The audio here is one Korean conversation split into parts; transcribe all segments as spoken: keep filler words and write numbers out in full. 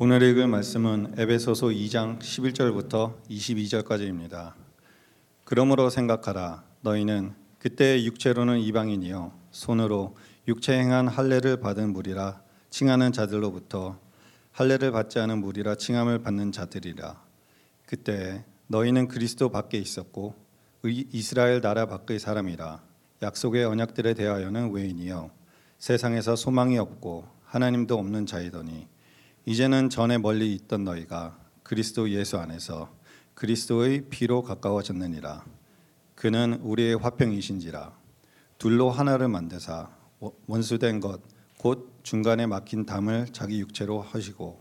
오늘 읽을 말씀은 에베소서 이 장 십일 절부터 이십이 절까지입니다. 그러므로 생각하라. 너희는 그때의 육체로는 이방인이요 손으로 육체 행한 할례를 받은 무리라 칭하는 자들로부터 할례를 받지 않은 무리라 칭함을 받는 자들이라. 그때 너희는 그리스도 밖에 있었고 이스라엘 나라 밖의 사람이라. 약속의 언약들에 대하여는 외인이요 세상에서 소망이 없고 하나님도 없는 자이더니 이제는 전에 멀리 있던 너희가 그리스도 예수 안에서 그리스도의 피로 가까워졌느니라. 그는 우리의 화평이신지라. 둘로 하나를 만드사 원수된 것 곧 중간에 막힌 담을 자기 육체로 하시고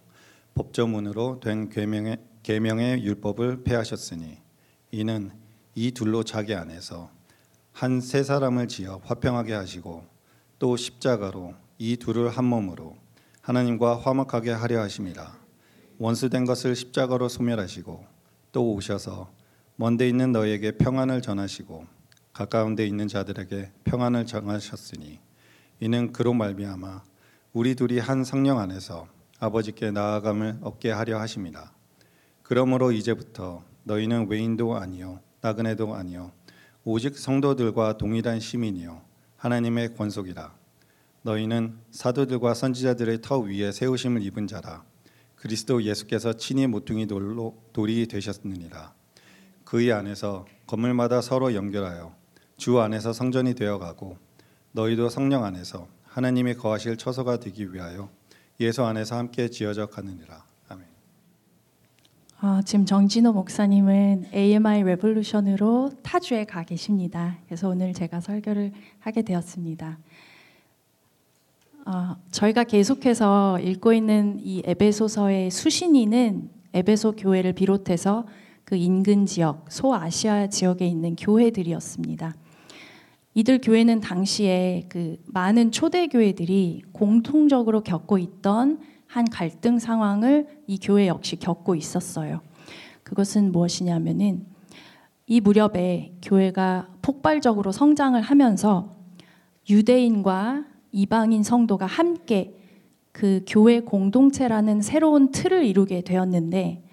법조문으로 된 계명의, 계명의 율법을 폐하셨으니 이는 이 둘로 자기 안에서 한 세 사람을 지어 화평하게 하시고 또 십자가로 이 둘을 한 몸으로 하나님과 화목하게 하려 하심이라. 원수된 것을 십자가로 소멸하시고 또 오셔서 먼 데 있는 너희에게 평안을 전하시고 가까운 데 있는 자들에게 평안을 전하셨으니 이는 그로 말미암아 우리 둘이 한 성령 안에서 아버지께 나아감을 얻게 하려 하심이라. 그러므로 이제부터 너희는 외인도 아니요 나그네도 아니요 오직 성도들과 동일한 시민이요 하나님의 권속이라. 너희는 사도들과 선지자들의 터 위에 세우심을 입은 자라. 그리스도 예수께서 친히 모퉁이 돌로 돌이 되셨느니라. 그의 안에서 건물마다 서로 연결하여 주 안에서 성전이 되어가고 너희도 성령 안에서 하나님이 거하실 처소가 되기 위하여 예수 안에서 함께 지어져 가느니라. 아멘. 어, 지금 정진호 목사님은 에이엠아이 레볼루션으로 타주에 가 계십니다. 그래서 오늘 제가 설교를 하게 되었습니다. 어, 저희가 계속해서 읽고 있는 이 에베소서의 수신인은 에베소 교회를 비롯해서 그 인근 지역, 소아시아 지역에 있는 교회들이었습니다. 이들 교회는 당시에 그 많은 초대 교회들이 공통적으로 겪고 있던 한 갈등 상황을 이 교회 역시 겪고 있었어요. 그것은 무엇이냐면은 이 무렵에 교회가 폭발적으로 성장을 하면서 유대인과 이방인 성도가 함께 그 교회 공동체라는 새로운 틀을 이루게 되었는데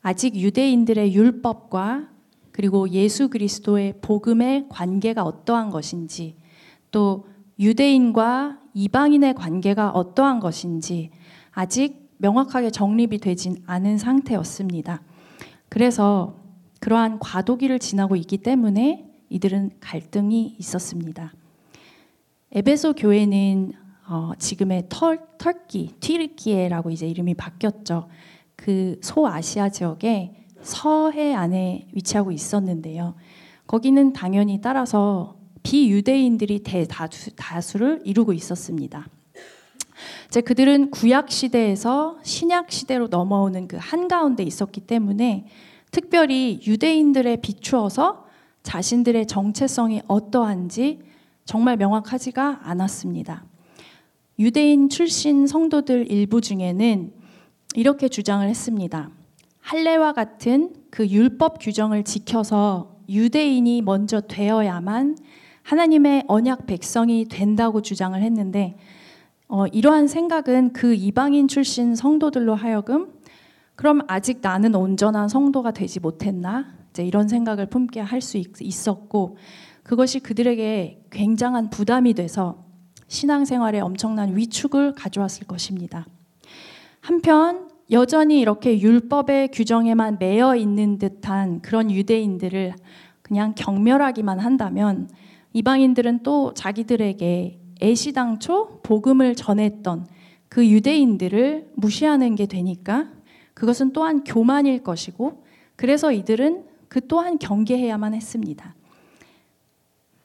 아직 유대인들의 율법과 그리고 예수 그리스도의 복음의 관계가 어떠한 것인지 또 유대인과 이방인의 관계가 어떠한 것인지 아직 명확하게 정립이 되진 않은 상태였습니다. 그래서 그러한 과도기를 지나고 있기 때문에 이들은 갈등이 있었습니다. 에베소 교회는 어, 지금의 털, 터키, 튀르키예라고 이제 이름이 바뀌었죠. 그 소아시아 지역의 서해 안에 위치하고 있었는데요. 거기는 당연히 따라서 비유대인들이 대다수, 다수를 이루고 있었습니다. 이제 그들은 구약 시대에서 신약 시대로 넘어오는 그 한가운데 있었기 때문에 특별히 유대인들에 비추어서 자신들의 정체성이 어떠한지 정말 명확하지가 않았습니다. 유대인 출신 성도들 일부 중에는 이렇게 주장을 했습니다. 할례와 같은 그 율법 규정을 지켜서 유대인이 먼저 되어야만 하나님의 언약 백성이 된다고 주장을 했는데 어, 이러한 생각은 그 이방인 출신 성도들로 하여금 그럼 아직 나는 온전한 성도가 되지 못했나? 이제 이런 생각을 품게 할 수 있었고 그것이 그들에게 굉장한 부담이 돼서 신앙생활에 엄청난 위축을 가져왔을 것입니다. 한편 여전히 이렇게 율법의 규정에만 매여 있는 듯한 그런 유대인들을 그냥 경멸하기만 한다면 이방인들은 또 자기들에게 애시당초 복음을 전했던 그 유대인들을 무시하는 게 되니까 그것은 또한 교만일 것이고 그래서 이들은 그 또한 경계해야만 했습니다.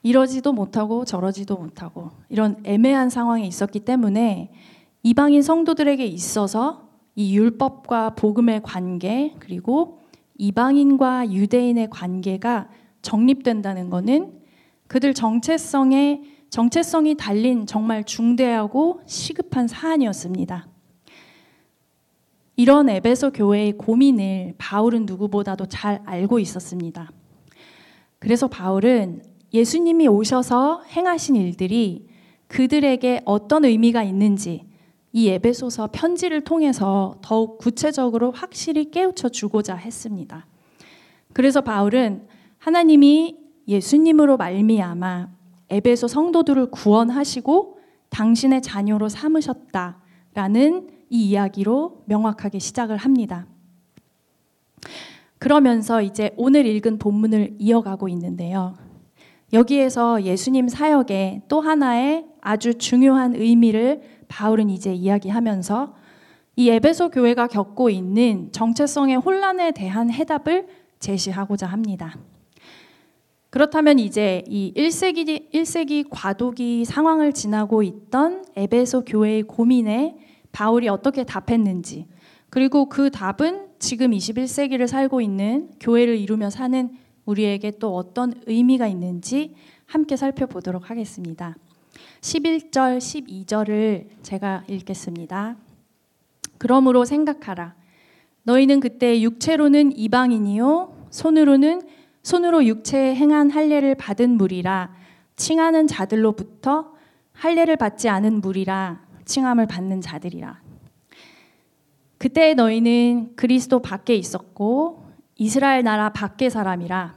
이러지도 못하고 저러지도 못하고 이런 애매한 상황에 있었기 때문에 이방인 성도들에게 있어서 이 율법과 복음의 관계 그리고 이방인과 유대인의 관계가 정립된다는 것은 그들 정체성에 정체성이 달린 정말 중대하고 시급한 사안이었습니다. 이런 에베소 교회의 고민을 바울은 누구보다도 잘 알고 있었습니다. 그래서 바울은 예수님이 오셔서 행하신 일들이 그들에게 어떤 의미가 있는지 이 에베소서 편지를 통해서 더욱 구체적으로 확실히 깨우쳐 주고자 했습니다. 그래서 바울은 하나님이 예수님으로 말미암아 에베소 성도들을 구원하시고 당신의 자녀로 삼으셨다라는 이 이야기로 명확하게 시작을 합니다. 그러면서 이제 오늘 읽은 본문을 이어가고 있는데요. 여기에서 예수님 사역의 또 하나의 아주 중요한 의미를 바울은 이제 이야기하면서 이 에베소 교회가 겪고 있는 정체성의 혼란에 대한 해답을 제시하고자 합니다. 그렇다면 이제 이 일 세기, 일 세기 과도기 상황을 지나고 있던 에베소 교회의 고민에 바울이 어떻게 답했는지, 그리고 그 답은 지금 이십일 세기를 살고 있는 교회를 이루며 사는 우리에게 또 어떤 의미가 있는지 함께 살펴보도록 하겠습니다. 십일 절, 십이 절을 제가 읽겠습니다. 그러므로 생각하라. 너희는 그때 육체로는 이방인이요 손으로는 손으로 육체에 행한 할례를 받은 무리라 칭하는 자들로부터 할례를 받지 않은 무리라 칭함을 받는 자들이라. 그때 너희는 그리스도 밖에 있었고 이스라엘 나라 밖의 사람이라.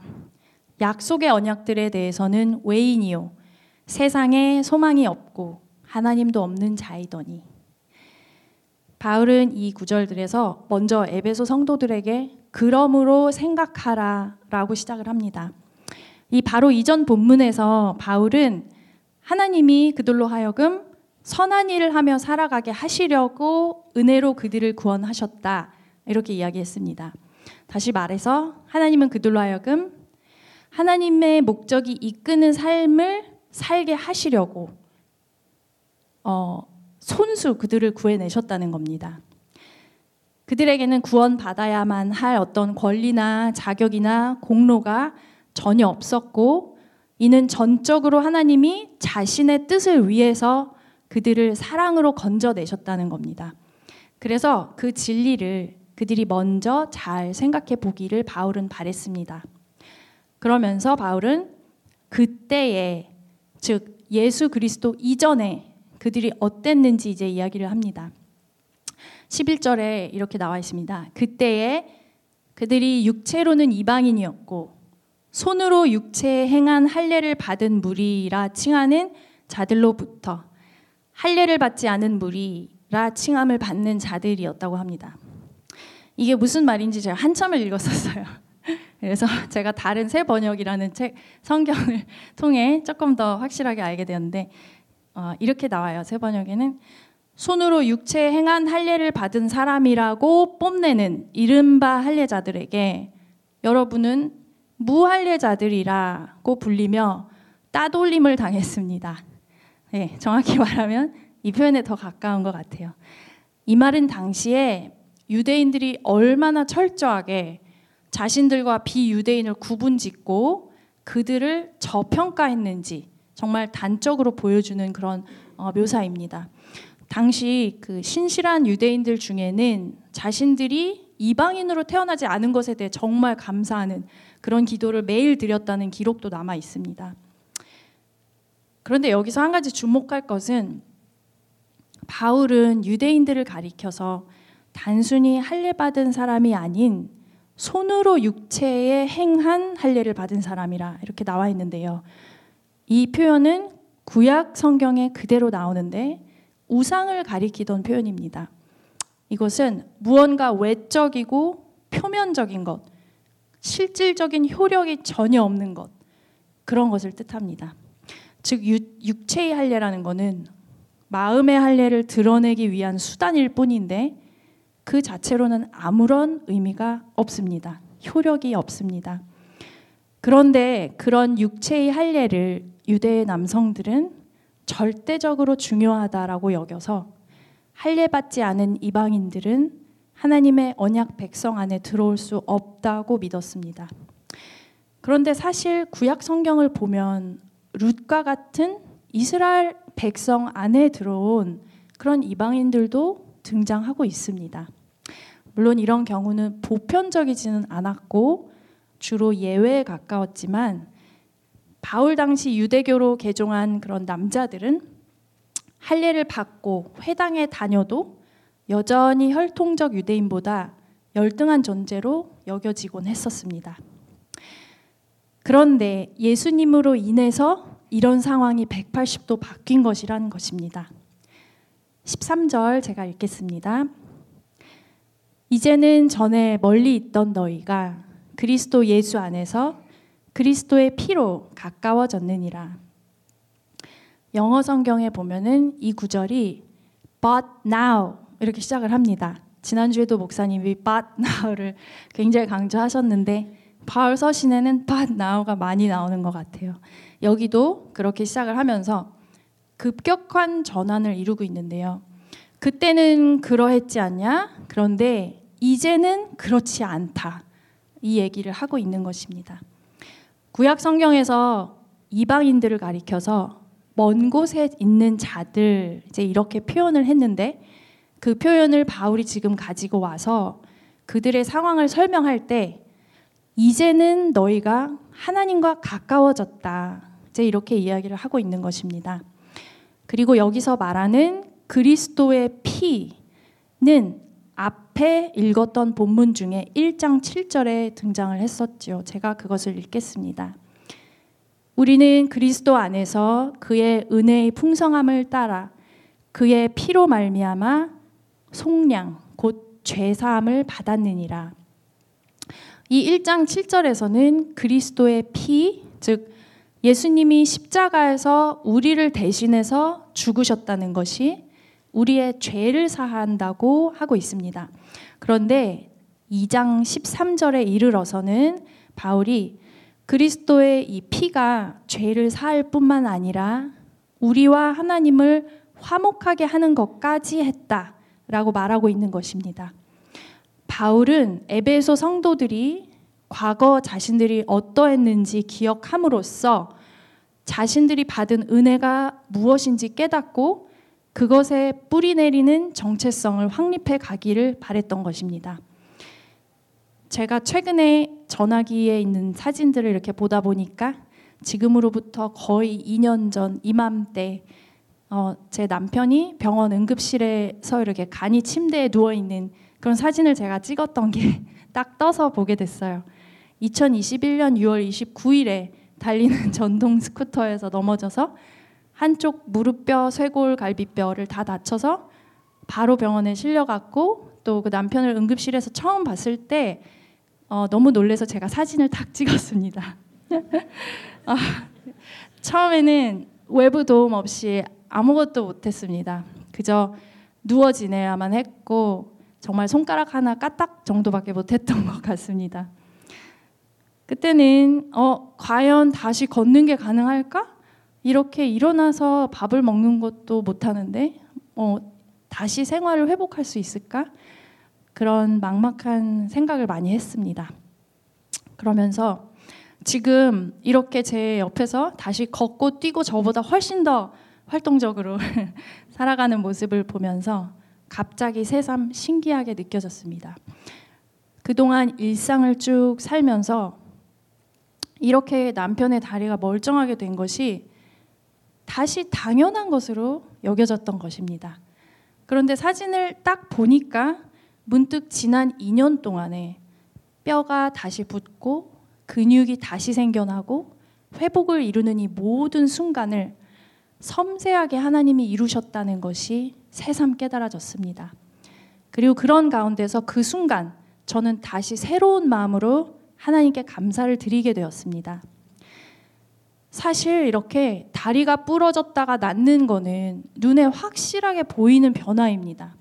약속의 언약들에 대해서는 외인이요 세상에 소망이 없고 하나님도 없는 자이더니. 바울은 이 구절들에서 먼저 에베소 성도들에게 그러므로 생각하라 라고 시작을 합니다. 이 바로 이전 본문에서 바울은 하나님이 그들로 하여금 선한 일을 하며 살아가게 하시려고 은혜로 그들을 구원하셨다 이렇게 이야기했습니다. 다시 말해서 하나님은 그들로 하여금 하나님의 목적이 이끄는 삶을 살게 하시려고 어, 손수 그들을 구해내셨다는 겁니다. 그들에게는 구원받아야만 할 어떤 권리나 자격이나 공로가 전혀 없었고, 이는 전적으로 하나님이 자신의 뜻을 위해서 그들을 사랑으로 건져내셨다는 겁니다. 그래서 그 진리를 그들이 먼저 잘 생각해 보기를 바울은 바랬습니다. 그러면서 바울은 그때에, 즉 예수 그리스도 이전에 그들이 어땠는지 이제 이야기를 합니다. 십일 절에 이렇게 나와 있습니다. 그때에 그들이 육체로는 이방인이었고 손으로 육체에 행한 할례를 받은 무리라 칭하는 자들로부터 할례를 받지 않은 무리라 칭함을 받는 자들이었다고 합니다. 이게 무슨 말인지 제가 한참을 읽었었어요. 그래서 제가 다른 새 번역이라는 책 성경을 통해 조금 더 확실하게 알게 되었는데 어, 이렇게 나와요. 새 번역에는 손으로 육체에 행한 할례를 받은 사람이라고 뽐내는 이른바 할례자들에게 여러분은 무할례자들이라고 불리며 따돌림을 당했습니다. 네, 정확히 말하면 이 표현에 더 가까운 것 같아요. 이 말은 당시에 유대인들이 얼마나 철저하게 자신들과 비유대인을 구분짓고 그들을 저평가했는지 정말 단적으로 보여주는 그런 어, 묘사입니다. 당시 그 신실한 유대인들 중에는 자신들이 이방인으로 태어나지 않은 것에 대해 정말 감사하는 그런 기도를 매일 드렸다는 기록도 남아 있습니다. 그런데 여기서 한 가지 주목할 것은 바울은 유대인들을 가리켜서 단순히 할례받은 사람이 아닌 손으로 육체에 행한 할례를 받은 사람이라 이렇게 나와 있는데요. 이 표현은 구약 성경에 그대로 나오는데 우상을 가리키던 표현입니다. 이것은 무언가 외적이고 표면적인 것, 실질적인 효력이 전혀 없는 것, 그런 것을 뜻합니다. 즉 육체의 할례라는 것은 마음의 할례를 드러내기 위한 수단일 뿐인데 그 자체로는 아무런 의미가 없습니다. 효력이 없습니다. 그런데 그런 육체의 할례를 유대의 남성들은 절대적으로 중요하다라고 여겨서 할례받지 않은 이방인들은 하나님의 언약 백성 안에 들어올 수 없다고 믿었습니다. 그런데 사실 구약 성경을 보면 룻과 같은 이스라엘 백성 안에 들어온 그런 이방인들도 등장하고 있습니다. 물론 이런 경우는 보편적이지는 않았고 주로 예외에 가까웠지만 바울 당시 유대교로 개종한 그런 남자들은 할례를 받고 회당에 다녀도 여전히 혈통적 유대인보다 열등한 존재로 여겨지곤 했었습니다. 그런데 예수님으로 인해서 이런 상황이 백팔십 도 바뀐 것이란 것입니다. 십삼 절 제가 읽겠습니다. 이제는 전에 멀리 있던 너희가 그리스도 예수 안에서 그리스도의 피로 가까워졌느니라. 영어 성경에 보면은 이 구절이 but now 이렇게 시작을 합니다. 지난주에도 목사님이 but now를 굉장히 강조하셨는데 바울 서신에는 but now가 많이 나오는 것 같아요. 여기도 그렇게 시작을 하면서 급격한 전환을 이루고 있는데요. 그때는 그러했지 않냐? 그런데 이제는 그렇지 않다. 이 얘기를 하고 있는 것입니다. 구약 성경에서 이방인들을 가리켜서 먼 곳에 있는 자들 이제 이렇게 표현을 했는데 그 표현을 바울이 지금 가지고 와서 그들의 상황을 설명할 때 이제는 너희가 하나님과 가까워졌다. 이제 이렇게 이야기를 하고 있는 것입니다. 그리고 여기서 말하는 그리스도의 피는 앞에 읽었던 본문 중에 일 장 칠 절에 등장을 했었죠. 제가 그것을 읽겠습니다. 우리는 그리스도 안에서 그의 은혜의 풍성함을 따라 그의 피로 말미암아 속량 곧 죄사함을 받았느니라. 이 일 장 칠 절에서는 그리스도의 피, 즉 예수님이 십자가에서 우리를 대신해서 죽으셨다는 것이 우리의 죄를 사한다고 하고 있습니다. 그런데 이 장 십삼 절에 이르러서는 바울이 그리스도의 이 피가 죄를 사할 뿐만 아니라 우리와 하나님을 화목하게 하는 것까지 했다. 라고 말하고 있는 것입니다. 바울은 에베소 성도들이 과거 자신들이 어떠했는지 기억함으로써 자신들이 받은 은혜가 무엇인지 깨닫고 그것에 뿌리내리는 정체성을 확립해 가기를 바랬던 것입니다. 제가 최근에 전화기에 있는 사진들을 이렇게 보다 보니까 지금으로부터 거의 이 년 전 이맘때 어, 제 남편이 병원 응급실에서 이렇게 간이 침대에 누워있는 그런 사진을 제가 찍었던 게 딱 떠서 보게 됐어요. 이천이십일 년 유월 이십구 일에 달리는 전동 스쿠터에서 넘어져서 한쪽 무릎뼈, 쇄골, 갈비뼈를 다 다쳐서 바로 병원에 실려갔고 또 그 남편을 응급실에서 처음 봤을 때 어, 너무 놀라서 제가 사진을 딱 찍었습니다. 아, 처음에는 외부 도움 없이 아무것도 못했습니다. 그저 누워 지내야만 했고 정말 손가락 하나 까딱 정도밖에 못했던 것 같습니다. 그때는 어, 과연 다시 걷는 게 가능할까? 이렇게 일어나서 밥을 먹는 것도 못하는데 어, 다시 생활을 회복할 수 있을까? 그런 막막한 생각을 많이 했습니다. 그러면서 지금 이렇게 제 옆에서 다시 걷고 뛰고 저보다 훨씬 더 활동적으로 살아가는 모습을 보면서 갑자기 새삼 신기하게 느껴졌습니다. 그동안 일상을 쭉 살면서 이렇게 남편의 다리가 멀쩡하게 된 것이 다시 당연한 것으로 여겨졌던 것입니다. 그런데 사진을 딱 보니까 문득 지난 이 년 동안에 뼈가 다시 붙고 근육이 다시 생겨나고 회복을 이루는 이 모든 순간을 섬세하게 하나님이 이루셨다는 것이 새삼 깨달아졌습니다. 그리고 그런 가운데서 그 순간 저는 다시 새로운 마음으로 하나님께 감사를 드리게 되었습니다. 사실 이렇게 다리가 부러졌다가 낫는 거는 눈에 확실하게 보이는 변화입니다.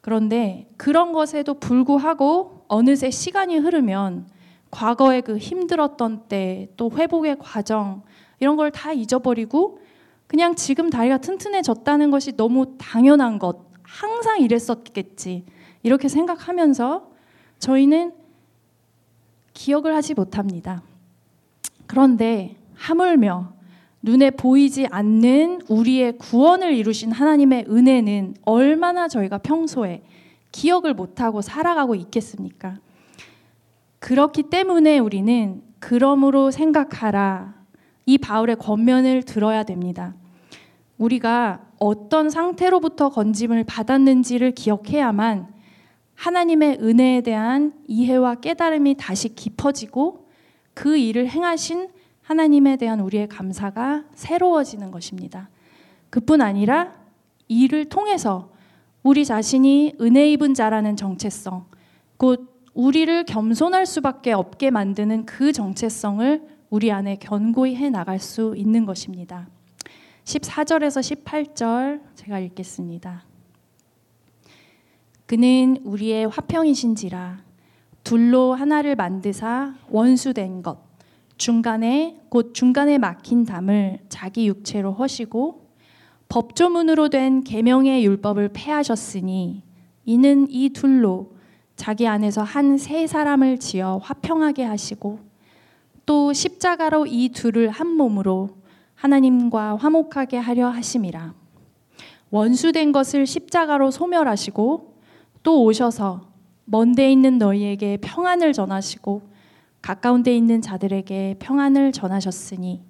그런데 그런 것에도 불구하고 어느새 시간이 흐르면 과거의 그 힘들었던 때 또 회복의 과정 이런 걸 다 잊어버리고 그냥 지금 다리가 튼튼해졌다는 것이 너무 당연한 것, 항상 이랬었겠지 이렇게 생각하면서 저희는 기억을 하지 못합니다. 그런데 하물며 눈에 보이지 않는 우리의 구원을 이루신 하나님의 은혜는 얼마나 저희가 평소에 기억을 못하고 살아가고 있겠습니까? 그렇기 때문에 우리는 그러므로 생각하라. 이 바울의 권면을 들어야 됩니다. 우리가 어떤 상태로부터 건짐을 받았는지를 기억해야만 하나님의 은혜에 대한 이해와 깨달음이 다시 깊어지고 그 일을 행하신 하나님에 대한 우리의 감사가 새로워지는 것입니다. 그뿐 아니라 이를 통해서 우리 자신이 은혜 입은 자라는 정체성, 곧 우리를 겸손할 수밖에 없게 만드는 그 정체성을 우리 안에 견고히 해나갈 수 있는 것입니다. 십사 절에서 십팔 절 제가 읽겠습니다. 그는 우리의 화평이신지라 둘로 하나를 만드사 원수된 것 중간에 곧 중간에 막힌 담을 자기 육체로 허시고 법조문으로 된 계명의 율법을 폐하셨으니 이는 이 둘로 자기 안에서 한 세 사람을 지어 화평하게 하시고 또 십자가로 이 둘을 한 몸으로 하나님과 화목하게 하려 하심이라. 원수된 것을 십자가로 소멸하시고 또 오셔서 먼 데 있는 너희에게 평안을 전하시고 가까운 데 있는 자들에게 평안을 전하셨으니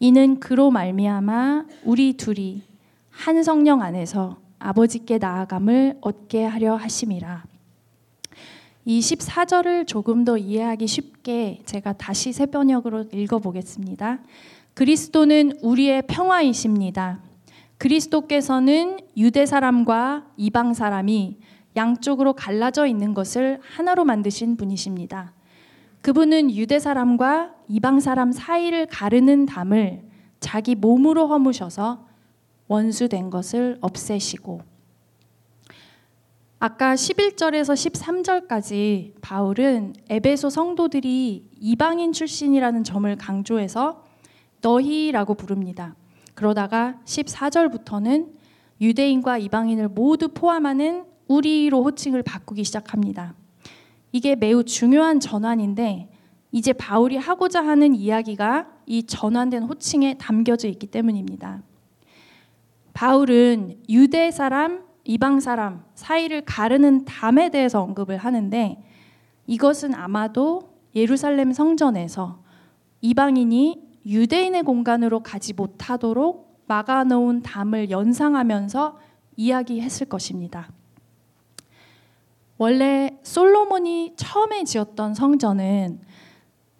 이는 그로 말미암아 우리 둘이 한 성령 안에서 아버지께 나아감을 얻게 하려 하심이라. 이 십사 절을 조금 더 이해하기 쉽게 제가 다시 새 번역으로 읽어보겠습니다. 그리스도는 우리의 평화이십니다. 그리스도께서는 유대 사람과 이방 사람이 양쪽으로 갈라져 있는 것을 하나로 만드신 분이십니다. 그분은 유대 사람과 이방 사람 사이를 가르는 담을 자기 몸으로 허무셔서 원수된 것을 없애시고. 아까 십일 절에서 십삼 절까지 바울은 에베소 성도들이 이방인 출신이라는 점을 강조해서 너희라고 부릅니다. 그러다가 십사 절부터는 유대인과 이방인을 모두 포함하는 우리로 호칭을 바꾸기 시작합니다. 이게 매우 중요한 전환인데 이제 바울이 하고자 하는 이야기가 이 전환된 호칭에 담겨져 있기 때문입니다. 바울은 유대 사람, 이방 사람 사이를 가르는 담에 대해서 언급을 하는데 이것은 아마도 예루살렘 성전에서 이방인이 유대인의 공간으로 가지 못하도록 막아놓은 담을 연상하면서 이야기했을 것입니다. 원래 솔로몬이 처음에 지었던 성전은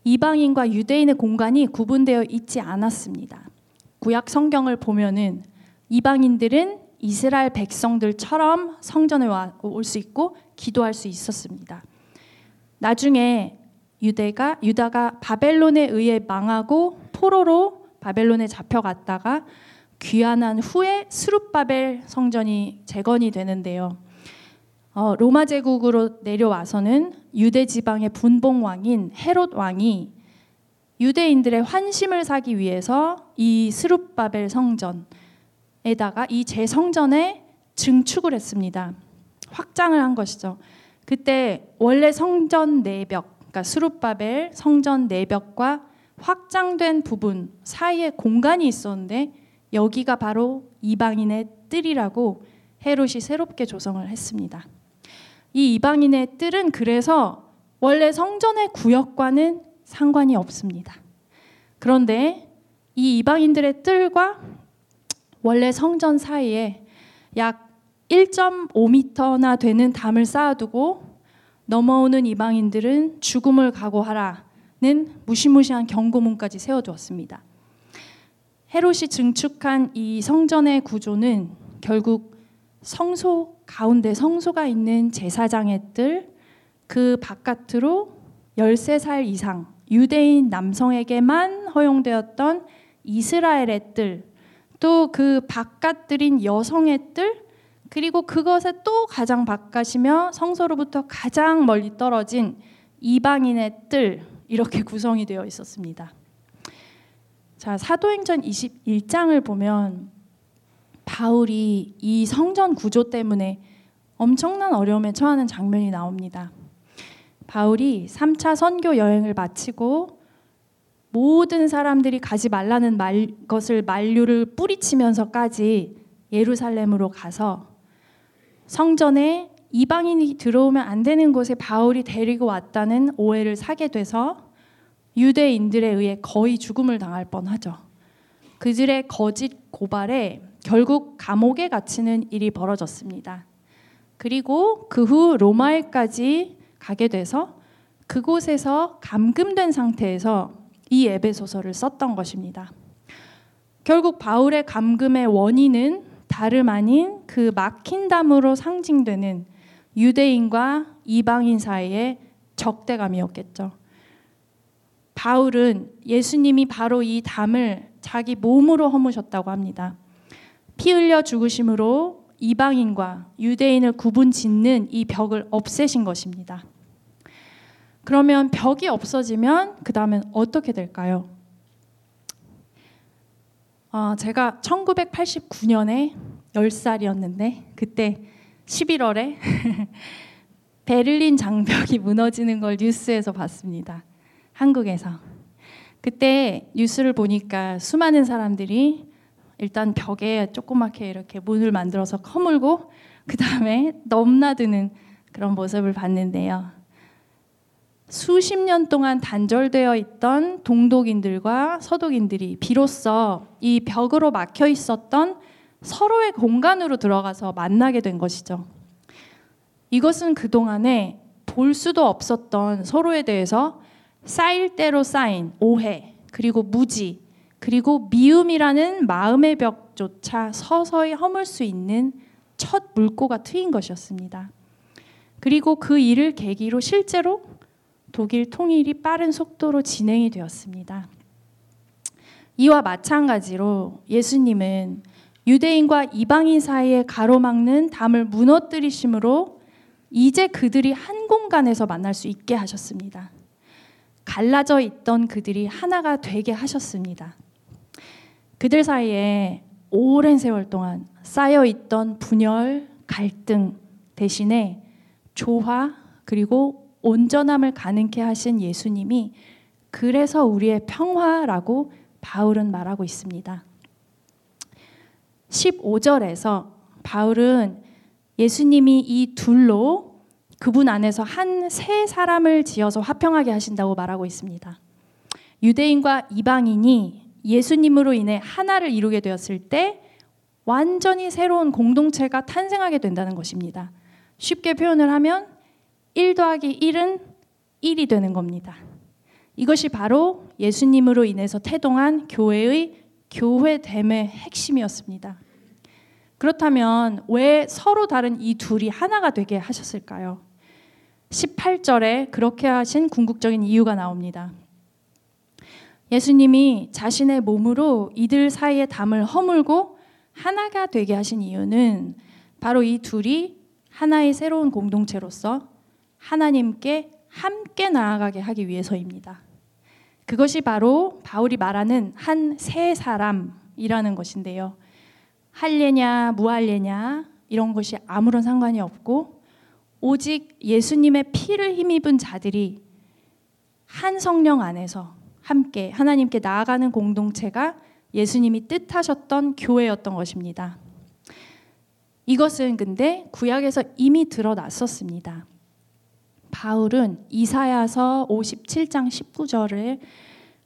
이방인과 유대인의 공간이 구분되어 있지 않았습니다. 구약 성경을 보면은 이방인들은 이스라엘 백성들처럼 성전에 올 수 있고 기도할 수 있었습니다. 나중에 유대가, 유다가 바벨론에 의해 망하고 포로로 바벨론에 잡혀갔다가 귀환한 후에 스룹바벨 성전이 재건이 되는데요. 어, 로마 제국으로 내려와서는 유대 지방의 분봉 왕인 헤롯 왕이 유대인들의 환심을 사기 위해서 이 스룹바벨 성전에다가 이 재성전에 증축을 했습니다. 확장을 한 것이죠. 그때 원래 성전 내벽, 그러니까 스룹바벨 성전 내벽과 확장된 부분 사이에 공간이 있었는데 여기가 바로 이방인의 뜰이라고 헤롯이 새롭게 조성을 했습니다. 이 이방인의 뜰은 그래서 원래 성전의 구역과는 상관이 없습니다. 그런데 이 이방인들의 뜰과 원래 성전 사이에 약 일 점 오 미터나 되는 담을 쌓아두고 넘어오는 이방인들은 죽음을 각오하라는 무시무시한 경고문까지 세워두었습니다. 헤롯이 증축한 이 성전의 구조는 결국 성소 가운데 성소가 있는 제사장의 뜰, 그 바깥으로 열세 살 이상 유대인 남성에게만 허용되었던 이스라엘의 뜰, 또 그 바깥들인 여성의 뜰, 그리고 그것의 또 가장 바깥이며 성소로부터 가장 멀리 떨어진 이방인의 뜰, 이렇게 구성이 되어 있었습니다. 자, 사도행전 이십일 장을 보면 바울이 이 성전 구조 때문에 엄청난 어려움에 처하는 장면이 나옵니다. 바울이 삼 차 선교 여행을 마치고 모든 사람들이 가지 말라는 말, 것을 만류를 뿌리치면서까지 예루살렘으로 가서 성전에 이방인이 들어오면 안 되는 곳에 바울이 데리고 왔다는 오해를 사게 돼서 유대인들에 의해 거의 죽음을 당할 뻔하죠. 그들의 거짓 고발에 결국 감옥에 갇히는 일이 벌어졌습니다. 그리고 그 후 로마에까지 가게 돼서 그곳에서 감금된 상태에서 이 에베소서를 썼던 것입니다. 결국 바울의 감금의 원인은 다름 아닌 그 막힌담으로 상징되는 유대인과 이방인 사이의 적대감이었겠죠. 바울은 예수님이 바로 이 담을 자기 몸으로 허무셨다고 합니다. 피 흘려 죽으심으로 이방인과 유대인을 구분 짓는 이 벽을 없애신 것입니다. 그러면 벽이 없어지면 그 다음엔 어떻게 될까요? 어, 제가 천구백팔십구 년에 열 살이었는데 그때 십일월에 베를린 장벽이 무너지는 걸 뉴스에서 봤습니다. 한국에서. 그때 뉴스를 보니까 수많은 사람들이 일단 벽에 조그맣게 이렇게 문을 만들어서 허물고 그 다음에 넘나드는 그런 모습을 봤는데요. 수십 년 동안 단절되어 있던 동독인들과 서독인들이 비로소 이 벽으로 막혀 있었던 서로의 공간으로 들어가서 만나게 된 것이죠. 이것은 그동안에 볼 수도 없었던 서로에 대해서 쌓일 대로 쌓인 오해, 그리고 무지, 그리고 미움이라는 마음의 벽조차 서서히 허물 수 있는 첫 물꼬가 트인 것이었습니다. 그리고 그 일을 계기로 실제로 독일 통일이 빠른 속도로 진행이 되었습니다. 이와 마찬가지로 예수님은 유대인과 이방인 사이에 가로막는 담을 무너뜨리심으로 이제 그들이 한 공간에서 만날 수 있게 하셨습니다. 갈라져 있던 그들이 하나가 되게 하셨습니다. 그들 사이에 오랜 세월 동안 쌓여있던 분열, 갈등 대신에 조화 그리고 온전함을 가능케 하신 예수님이 그래서 우리의 평화라고 바울은 말하고 있습니다. 십오 절에서 바울은 예수님이 이 둘로 그분 안에서 한 세 사람을 지어서 화평하게 하신다고 말하고 있습니다. 유대인과 이방인이 예수님으로 인해 하나를 이루게 되었을 때 완전히 새로운 공동체가 탄생하게 된다는 것입니다. 쉽게 표현을 하면 일 더하기 일은 일이 되는 겁니다. 이것이 바로 예수님으로 인해서 태동한 교회의 교회됨의 핵심이었습니다. 그렇다면 왜 서로 다른 이 둘이 하나가 되게 하셨을까요? 십팔 절에 그렇게 하신 궁극적인 이유가 나옵니다. 예수님이 자신의 몸으로 이들 사이의 담을 허물고 하나가 되게 하신 이유는 바로 이 둘이 하나의 새로운 공동체로서 하나님께 함께 나아가게 하기 위해서입니다. 그것이 바로 바울이 말하는 한 세 사람이라는 것인데요. 할례냐 무할례냐 이런 것이 아무런 상관이 없고 오직 예수님의 피를 힘입은 자들이 한 성령 안에서 함께 하나님께 나아가는 공동체가 예수님이 뜻하셨던 교회였던 것입니다. 이것은 근데 구약에서 이미 드러났었습니다. 바울은 이사야서 오십칠 장 십구 절을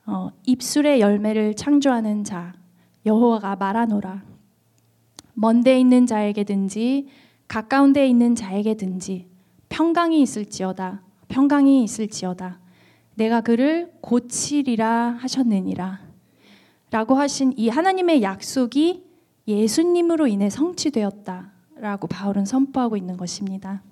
어, 입술의 열매를 창조하는 자 여호와가 말하노라 먼 데 있는 자에게든지 가까운 데 있는 자에게든지 평강이 있을지어다 평강이 있을지어다 내가 그를 고치리라 하셨느니라 라고 하신 이 하나님의 약속이 예수님으로 인해 성취되었다 라고 바울은 선포하고 있는 것입니다.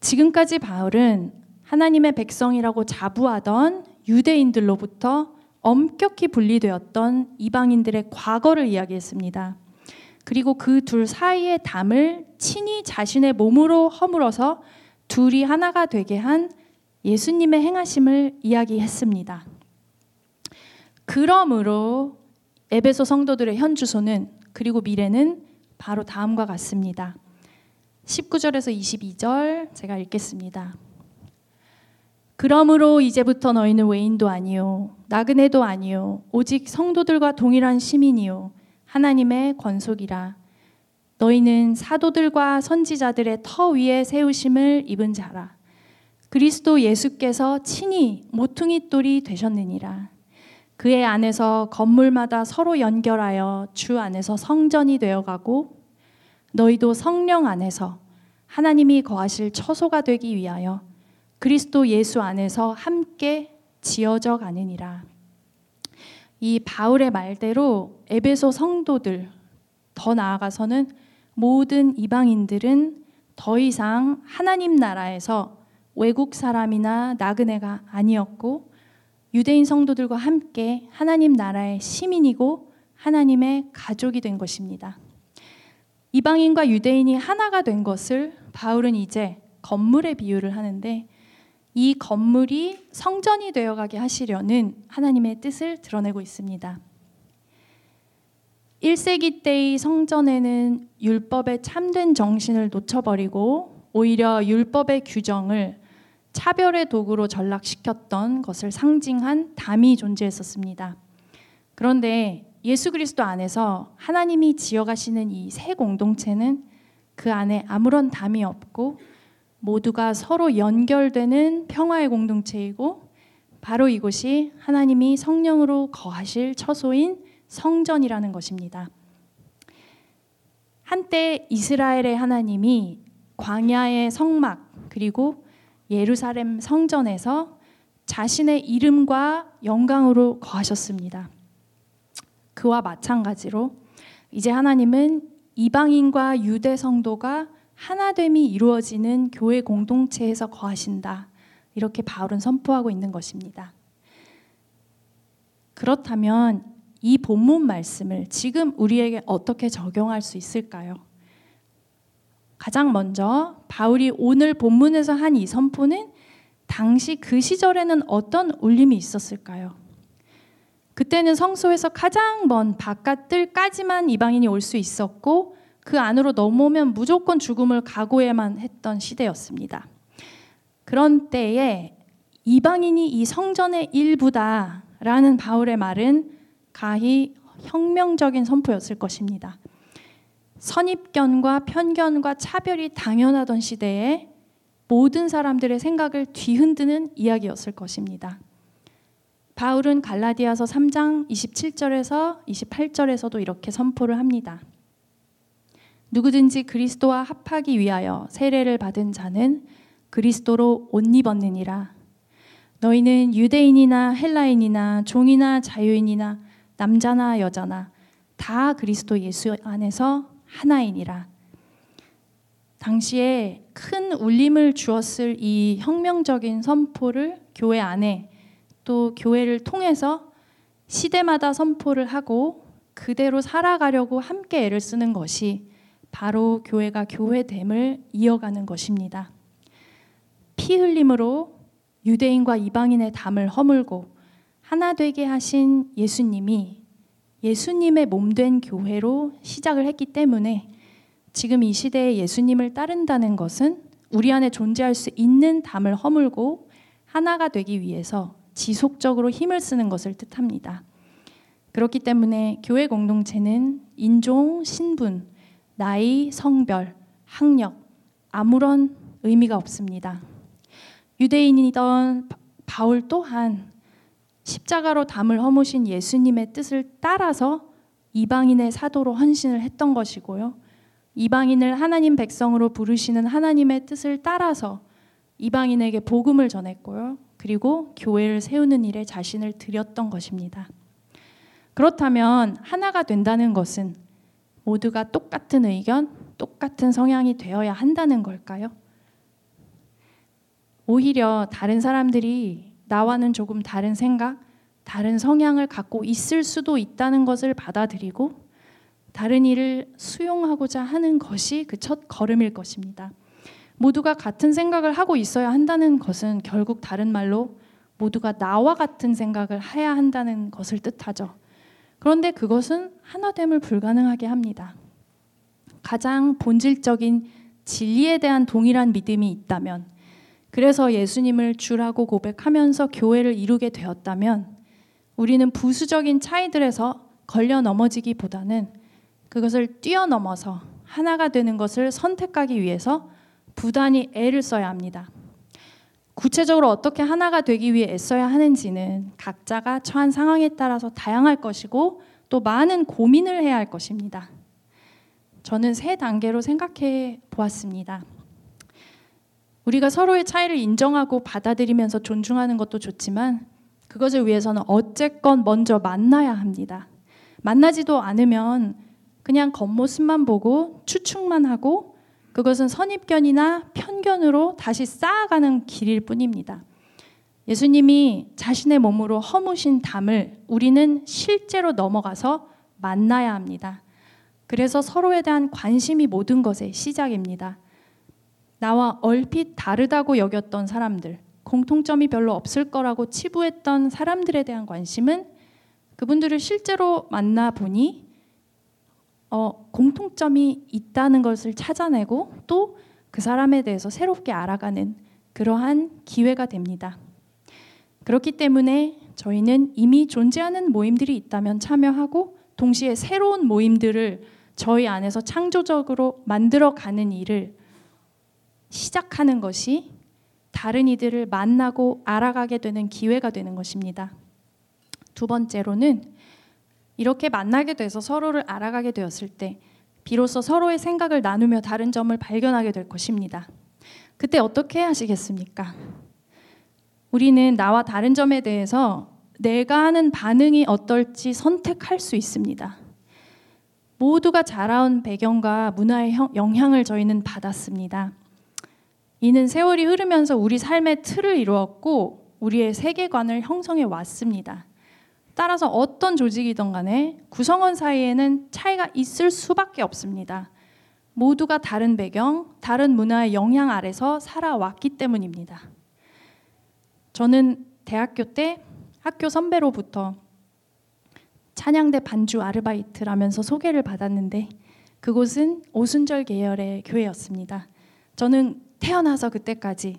지금까지 바울은 하나님의 백성이라고 자부하던 유대인들로부터 엄격히 분리되었던 이방인들의 과거를 이야기했습니다. 그리고 그 둘 사이의 담을 친히 자신의 몸으로 허물어서 둘이 하나가 되게 한 예수님의 행하심을 이야기했습니다. 그러므로 에베소 성도들의 현 주소는 그리고 미래는 바로 다음과 같습니다. 십구 절에서 이십이 절 제가 읽겠습니다. 그러므로 이제부터 너희는 외인도 아니요 나그네도 아니요 오직 성도들과 동일한 시민이요 하나님의 권속이라 너희는 사도들과 선지자들의 터 위에 세우심을 입은 자라 그리스도 예수께서 친히 모퉁이 돌이 되셨느니라 그의 안에서 건물마다 서로 연결하여 주 안에서 성전이 되어가고 너희도 성령 안에서 하나님이 거하실 처소가 되기 위하여 그리스도 예수 안에서 함께 지어져 가느니라. 이 바울의 말대로 에베소 성도들, 더 나아가서는 모든 이방인들은 더 이상 하나님 나라에서 외국 사람이나 나그네가 아니었고 유대인 성도들과 함께 하나님 나라의 시민이고 하나님의 가족이 된 것입니다. 이방인과 유대인이 하나가 된 것을 바울은 이제 건물에 비유를 하는데, 이 건물이 성전이 되어가게 하시려는 하나님의 뜻을 드러내고 있습니다. 일 세기 때의 성전에는 율법의 참된 정신을 놓쳐버리고 오히려 율법의 규정을 차별의 도구로 전락시켰던 것을 상징한 담이 존재했었습니다. 그런데 예수 그리스도 안에서 하나님이 지어가시는 이 새 공동체는 그 안에 아무런 담이 없고 모두가 서로 연결되는 평화의 공동체이고, 바로 이곳이 하나님이 성령으로 거하실 처소인 성전이라는 것입니다. 한때 이스라엘의 하나님이 광야의 성막 그리고 예루살렘 성전에서 자신의 이름과 영광으로 거하셨습니다. 그와 마찬가지로 이제 하나님은 이방인과 유대 성도가 하나됨이 이루어지는 교회 공동체에서 거하신다, 이렇게 바울은 선포하고 있는 것입니다. 그렇다면 이 본문 말씀을 지금 우리에게 어떻게 적용할 수 있을까요? 가장 먼저 바울이 오늘 본문에서 한 이 선포는 당시 그 시절에는 어떤 울림이 있었을까요? 그때는 성소에서 가장 먼 바깥들까지만 이방인이 올 수 있었고 그 안으로 넘어오면 무조건 죽음을 각오해야만 했던 시대였습니다. 그런 때에 이방인이 이 성전의 일부다라는 바울의 말은 가히 혁명적인 선포였을 것입니다. 선입견과 편견과 차별이 당연하던 시대에 모든 사람들의 생각을 뒤흔드는 이야기였을 것입니다. 바울은 갈라디아서 삼 장 이십칠 절에서 이십팔 절에서도 이렇게 선포를 합니다. 누구든지 그리스도와 합하기 위하여 세례를 받은 자는 그리스도로 옷 입었느니라. 너희는 유대인이나 헬라인이나 종이나 자유인이나 남자나 여자나 다 그리스도 예수 안에서 하나이니라. 당시에 큰 울림을 주었을 이 혁명적인 선포를 교회 안에 또 교회를 통해서 시대마다 선포를 하고 그대로 살아가려고 함께 애를 쓰는 것이 바로 교회가 교회됨을 이어가는 것입니다. 피 흘림으로 유대인과 이방인의 담을 허물고 하나 되게 하신 예수님이 예수님의 몸된 교회로 시작을 했기 때문에 지금 이 시대에 예수님을 따른다는 것은 우리 안에 존재할 수 있는 담을 허물고 하나가 되기 위해서 지속적으로 힘을 쓰는 것을 뜻합니다. 그렇기 때문에 교회 공동체는 인종, 신분, 나이, 성별, 학력 아무런 의미가 없습니다. 유대인이던 바울 또한 십자가로 담을 허무신 예수님의 뜻을 따라서 이방인의 사도로 헌신을 했던 것이고요. 이방인을 하나님 백성으로 부르시는 하나님의 뜻을 따라서 이방인에게 복음을 전했고요. 그리고 교회를 세우는 일에 자신을 드렸던 것입니다. 그렇다면 하나가 된다는 것은 모두가 똑같은 의견, 똑같은 성향이 되어야 한다는 걸까요? 오히려 다른 사람들이 나와는 조금 다른 생각, 다른 성향을 갖고 있을 수도 있다는 것을 받아들이고 다른 일을 수용하고자 하는 것이 그 첫 걸음일 것입니다. 모두가 같은 생각을 하고 있어야 한다는 것은 결국 다른 말로 모두가 나와 같은 생각을 해야 한다는 것을 뜻하죠. 그런데 그것은 하나됨을 불가능하게 합니다. 가장 본질적인 진리에 대한 동일한 믿음이 있다면, 그래서 예수님을 주라고 고백하면서 교회를 이루게 되었다면, 우리는 부수적인 차이들에서 걸려 넘어지기보다는 그것을 뛰어넘어서 하나가 되는 것을 선택하기 위해서 부단히 애를 써야 합니다. 구체적으로 어떻게 하나가 되기 위해 애써야 하는지는 각자가 처한 상황에 따라서 다양할 것이고 또 많은 고민을 해야 할 것입니다. 저는 세 단계로 생각해 보았습니다. 우리가 서로의 차이를 인정하고 받아들이면서 존중하는 것도 좋지만 그것을 위해서는 어쨌건 먼저 만나야 합니다. 만나지도 않으면 그냥 겉모습만 보고 추측만 하고 그것은 선입견이나 편견으로 다시 쌓아가는 길일 뿐입니다. 예수님이 자신의 몸으로 허무신 담을 우리는 실제로 넘어가서 만나야 합니다. 그래서 서로에 대한 관심이 모든 것의 시작입니다. 나와 얼핏 다르다고 여겼던 사람들, 공통점이 별로 없을 거라고 치부했던 사람들에 대한 관심은 그분들을 실제로 만나보니 어, 공통점이 있다는 것을 찾아내고 또 그 사람에 대해서 새롭게 알아가는 그러한 기회가 됩니다. 그렇기 때문에 저희는 이미 존재하는 모임들이 있다면 참여하고 동시에 새로운 모임들을 저희 안에서 창조적으로 만들어가는 일을 시작하는 것이 다른 이들을 만나고 알아가게 되는 기회가 되는 것입니다. 두 번째로는 이렇게 만나게 돼서 서로를 알아가게 되었을 때 비로소 서로의 생각을 나누며 다른 점을 발견하게 될 것입니다. 그때 어떻게 하시겠습니까? 우리는 나와 다른 점에 대해서 내가 하는 반응이 어떨지 선택할 수 있습니다. 모두가 자라온 배경과 문화의 영향을 저희는 받았습니다. 이는 세월이 흐르면서 우리 삶의 틀을 이루었고 우리의 세계관을 형성해 왔습니다. 따라서 어떤 조직이든 간에 구성원 사이에는 차이가 있을 수밖에 없습니다. 모두가 다른 배경, 다른 문화의 영향 아래서 살아왔기 때문입니다. 저는 대학교 때 학교 선배로부터 찬양대 반주 아르바이트라면서 소개를 받았는데 그곳은 오순절 계열의 교회였습니다. 저는 태어나서 그때까지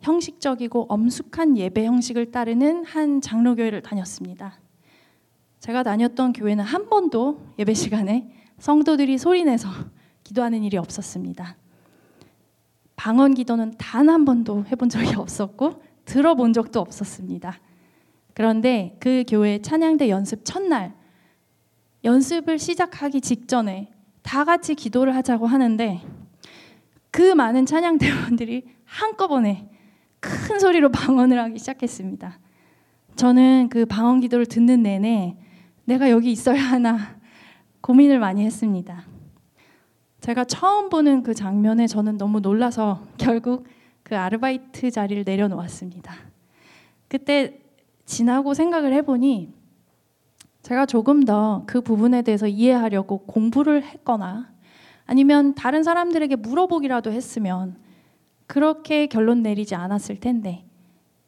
형식적이고 엄숙한 예배 형식을 따르는 한 장로교회를 다녔습니다. 제가 다녔던 교회는 한 번도 예배 시간에 성도들이 소리내서 기도하는 일이 없었습니다. 방언 기도는 단 한 번도 해본 적이 없었고 들어본 적도 없었습니다. 그런데 그 교회 찬양대 연습 첫날 연습을 시작하기 직전에 다 같이 기도를 하자고 하는데 그 많은 찬양대원들이 한꺼번에 큰 소리로 방언을 하기 시작했습니다. 저는 그 방언 기도를 듣는 내내 내가 여기 있어야 하나 고민을 많이 했습니다. 제가 처음 보는 그 장면에 저는 너무 놀라서 결국 그 아르바이트 자리를 내려놓았습니다. 그때 지나고 생각을 해보니 제가 조금 더 그 부분에 대해서 이해하려고 공부를 했거나 아니면 다른 사람들에게 물어보기라도 했으면 그렇게 결론 내리지 않았을 텐데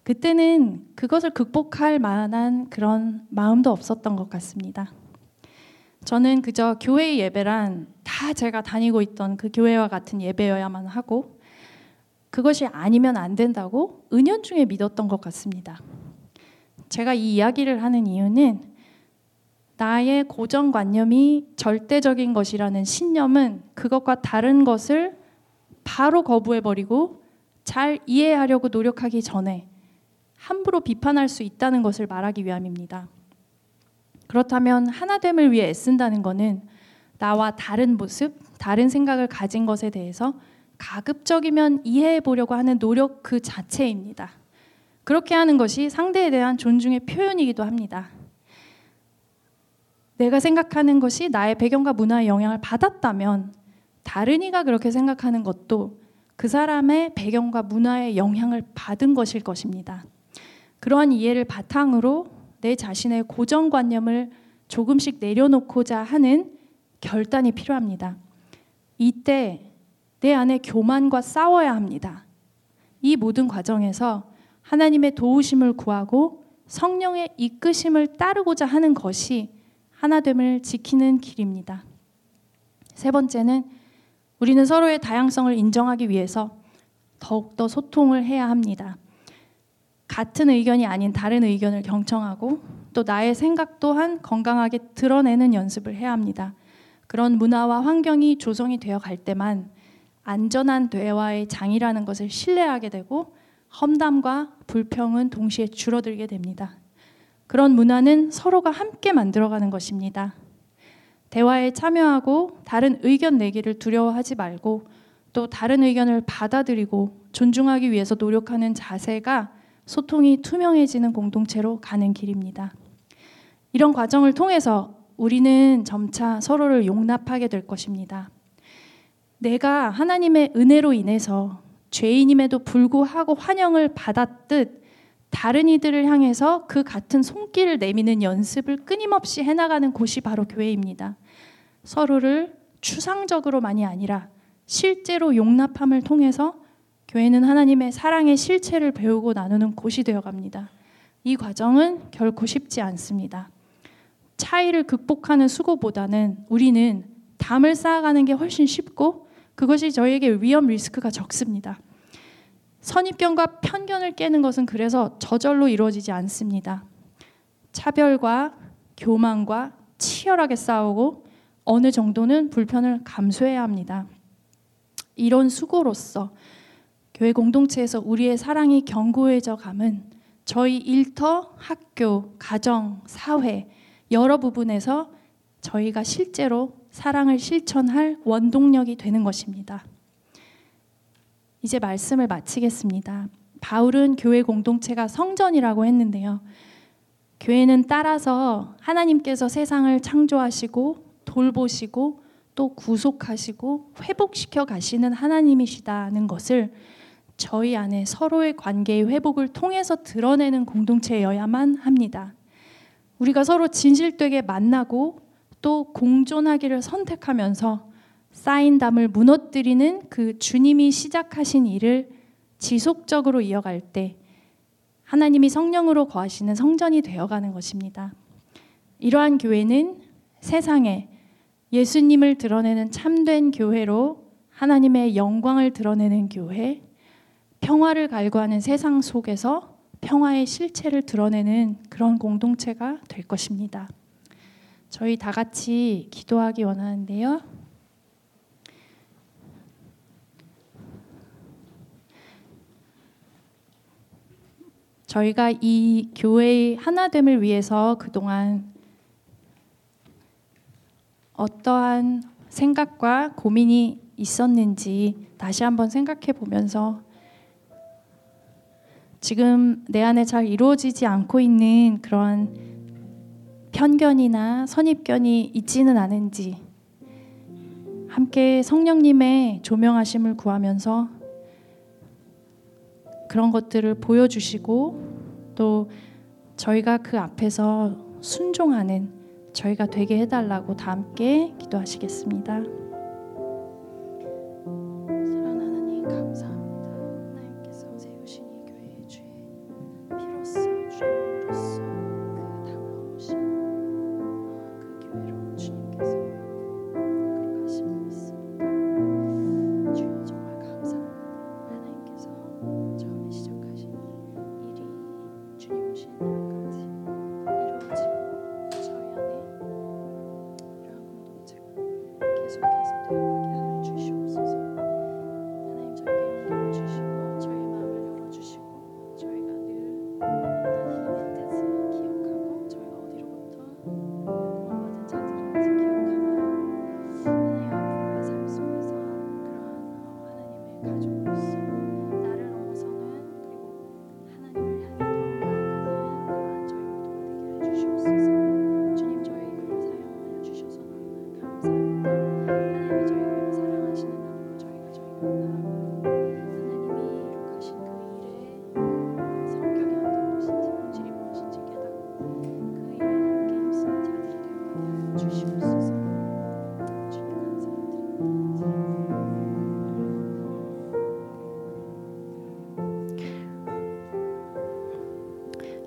그때는 그것을 극복할 만한 그런 마음도 없었던 것 같습니다. 저는 그저 교회의 예배란 다 제가 다니고 있던 그 교회와 같은 예배여야만 하고 그것이 아니면 안 된다고 은연중에 믿었던 것 같습니다. 제가 이 이야기를 하는 이유는 나의 고정관념이 절대적인 것이라는 신념은 그것과 다른 것을 바로 거부해버리고 잘 이해하려고 노력하기 전에 함부로 비판할 수 있다는 것을 말하기 위함입니다. 그렇다면 하나됨을 위해 애쓴다는 것은 나와 다른 모습, 다른 생각을 가진 것에 대해서 가급적이면 이해해보려고 하는 노력 그 자체입니다. 그렇게 하는 것이 상대에 대한 존중의 표현이기도 합니다. 내가 생각하는 것이 나의 배경과 문화의 영향을 받았다면 다른 이가 그렇게 생각하는 것도 그 사람의 배경과 문화의 영향을 받은 것일 것입니다. 그러한 이해를 바탕으로 내 자신의 고정관념을 조금씩 내려놓고자 하는 결단이 필요합니다. 이때 내 안의 교만과 싸워야 합니다. 이 모든 과정에서 하나님의 도우심을 구하고 성령의 이끄심을 따르고자 하는 것이 하나됨을 지키는 길입니다. 세 번째는 우리는 서로의 다양성을 인정하기 위해서 더욱더 소통을 해야 합니다. 같은 의견이 아닌 다른 의견을 경청하고 또 나의 생각 또한 건강하게 드러내는 연습을 해야 합니다. 그런 문화와 환경이 조성이 되어 갈 때만 안전한 대화의 장이라는 것을 신뢰하게 되고 험담과 불평은 동시에 줄어들게 됩니다. 그런 문화는 서로가 함께 만들어가는 것입니다. 대화에 참여하고 다른 의견 내기를 두려워하지 말고 또 다른 의견을 받아들이고 존중하기 위해서 노력하는 자세가 소통이 투명해지는 공동체로 가는 길입니다. 이런 과정을 통해서 우리는 점차 서로를 용납하게 될 것입니다. 내가 하나님의 은혜로 인해서 죄인임에도 불구하고 환영을 받았듯 다른 이들을 향해서 그 같은 손길을 내미는 연습을 끊임없이 해나가는 곳이 바로 교회입니다. 서로를 추상적으로만이 아니라 실제로 용납함을 통해서 교회는 하나님의 사랑의 실체를 배우고 나누는 곳이 되어갑니다. 이 과정은 결코 쉽지 않습니다. 차이를 극복하는 수고보다는 우리는 담을 쌓아가는 게 훨씬 쉽고 그것이 저희에게 위험 리스크가 적습니다. 선입견과 편견을 깨는 것은 그래서 저절로 이루어지지 않습니다. 차별과 교만과 치열하게 싸우고 어느 정도는 불편을 감수해야 합니다. 이런 수고로서 교회 공동체에서 우리의 사랑이 견고해져감은 저희 일터, 학교, 가정, 사회 여러 부분에서 저희가 실제로 사랑을 실천할 원동력이 되는 것입니다. 이제 말씀을 마치겠습니다. 바울은 교회 공동체가 성전이라고 했는데요. 교회는 따라서 하나님께서 세상을 창조하시고 돌보시고 또 구속하시고 회복시켜 가시는 하나님이시다는 것을 저희 안에 서로의 관계의 회복을 통해서 드러내는 공동체여야만 합니다. 우리가 서로 진실되게 만나고 또 공존하기를 선택하면서 쌓인 담을 무너뜨리는 그 주님이 시작하신 일을 지속적으로 이어갈 때 하나님이 성령으로 거하시는 성전이 되어가는 것입니다. 이러한 교회는 세상에 예수님을 드러내는 참된 교회로 하나님의 영광을 드러내는 교회, 평화를 갈구하는 세상 속에서 평화의 실체를 드러내는 그런 공동체가 될 것입니다. 저희 다 같이 기도하기 원하는데요. 저희가 이 교회의 하나됨을 위해서 그동안 어떠한 생각과 고민이 있었는지 다시 한번 생각해 보면서 지금 내 안에 잘 이루어지지 않고 있는 그러한 편견이나 선입견이 있지는 않은지 함께 성령님의 조명하심을 구하면서 그런 것들을 보여주시고 또 저희가 그 앞에서 순종하는 저희가 되게 해달라고 다 함께 기도하시겠습니다.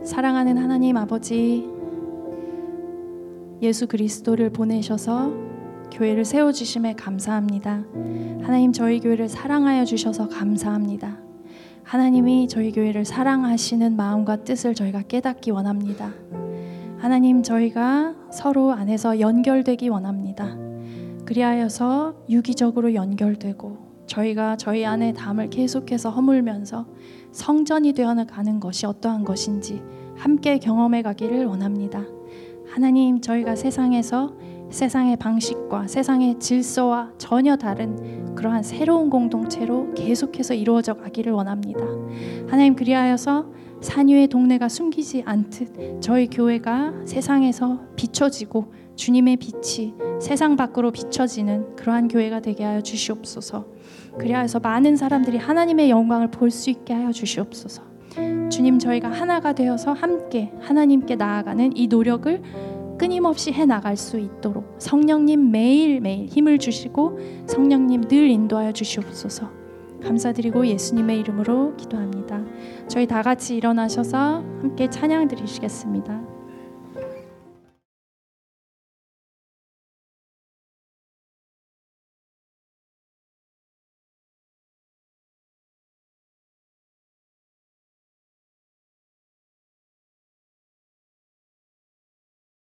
사랑하는 하나님 아버지, 예수 그리스도를 보내셔서 교회를 세워주심에 감사합니다. 하나님, 저희 교회를 사랑하여 주셔서 감사합니다. 하나님이 저희 교회를 사랑하시는 마음과 뜻을 저희가 깨닫기 원합니다. 하나님, 저희가 서로 안에서 연결되기 원합니다. 그리하여서 유기적으로 연결되고 저희가 저희 안에 담을 계속해서 허물면서 성전이 되어가는 것이 어떠한 것인지 함께 경험해 가기를 원합니다. 하나님, 저희가 세상에서 세상의 방식과 세상의 질서와 전혀 다른 그러한 새로운 공동체로 계속해서 이루어져 가기를 원합니다. 하나님, 그리하여서 산 위의 동네가 숨기지 않듯 저희 교회가 세상에서 비춰지고 주님의 빛이 세상 밖으로 비춰지는 그러한 교회가 되게 하여 주시옵소서. 그리하여서 많은 사람들이 하나님의 영광을 볼 수 있게 하여 주시옵소서. 주님, 저희가 하나가 되어서 함께 하나님께 나아가는 이 노력을 끊임없이 해나갈 수 있도록 성령님 매일매일 힘을 주시고 성령님 늘 인도하여 주시옵소서. 감사드리고 예수님의 이름으로 기도합니다. 저희 다 같이 일어나셔서 함께 찬양 드리시겠습니다.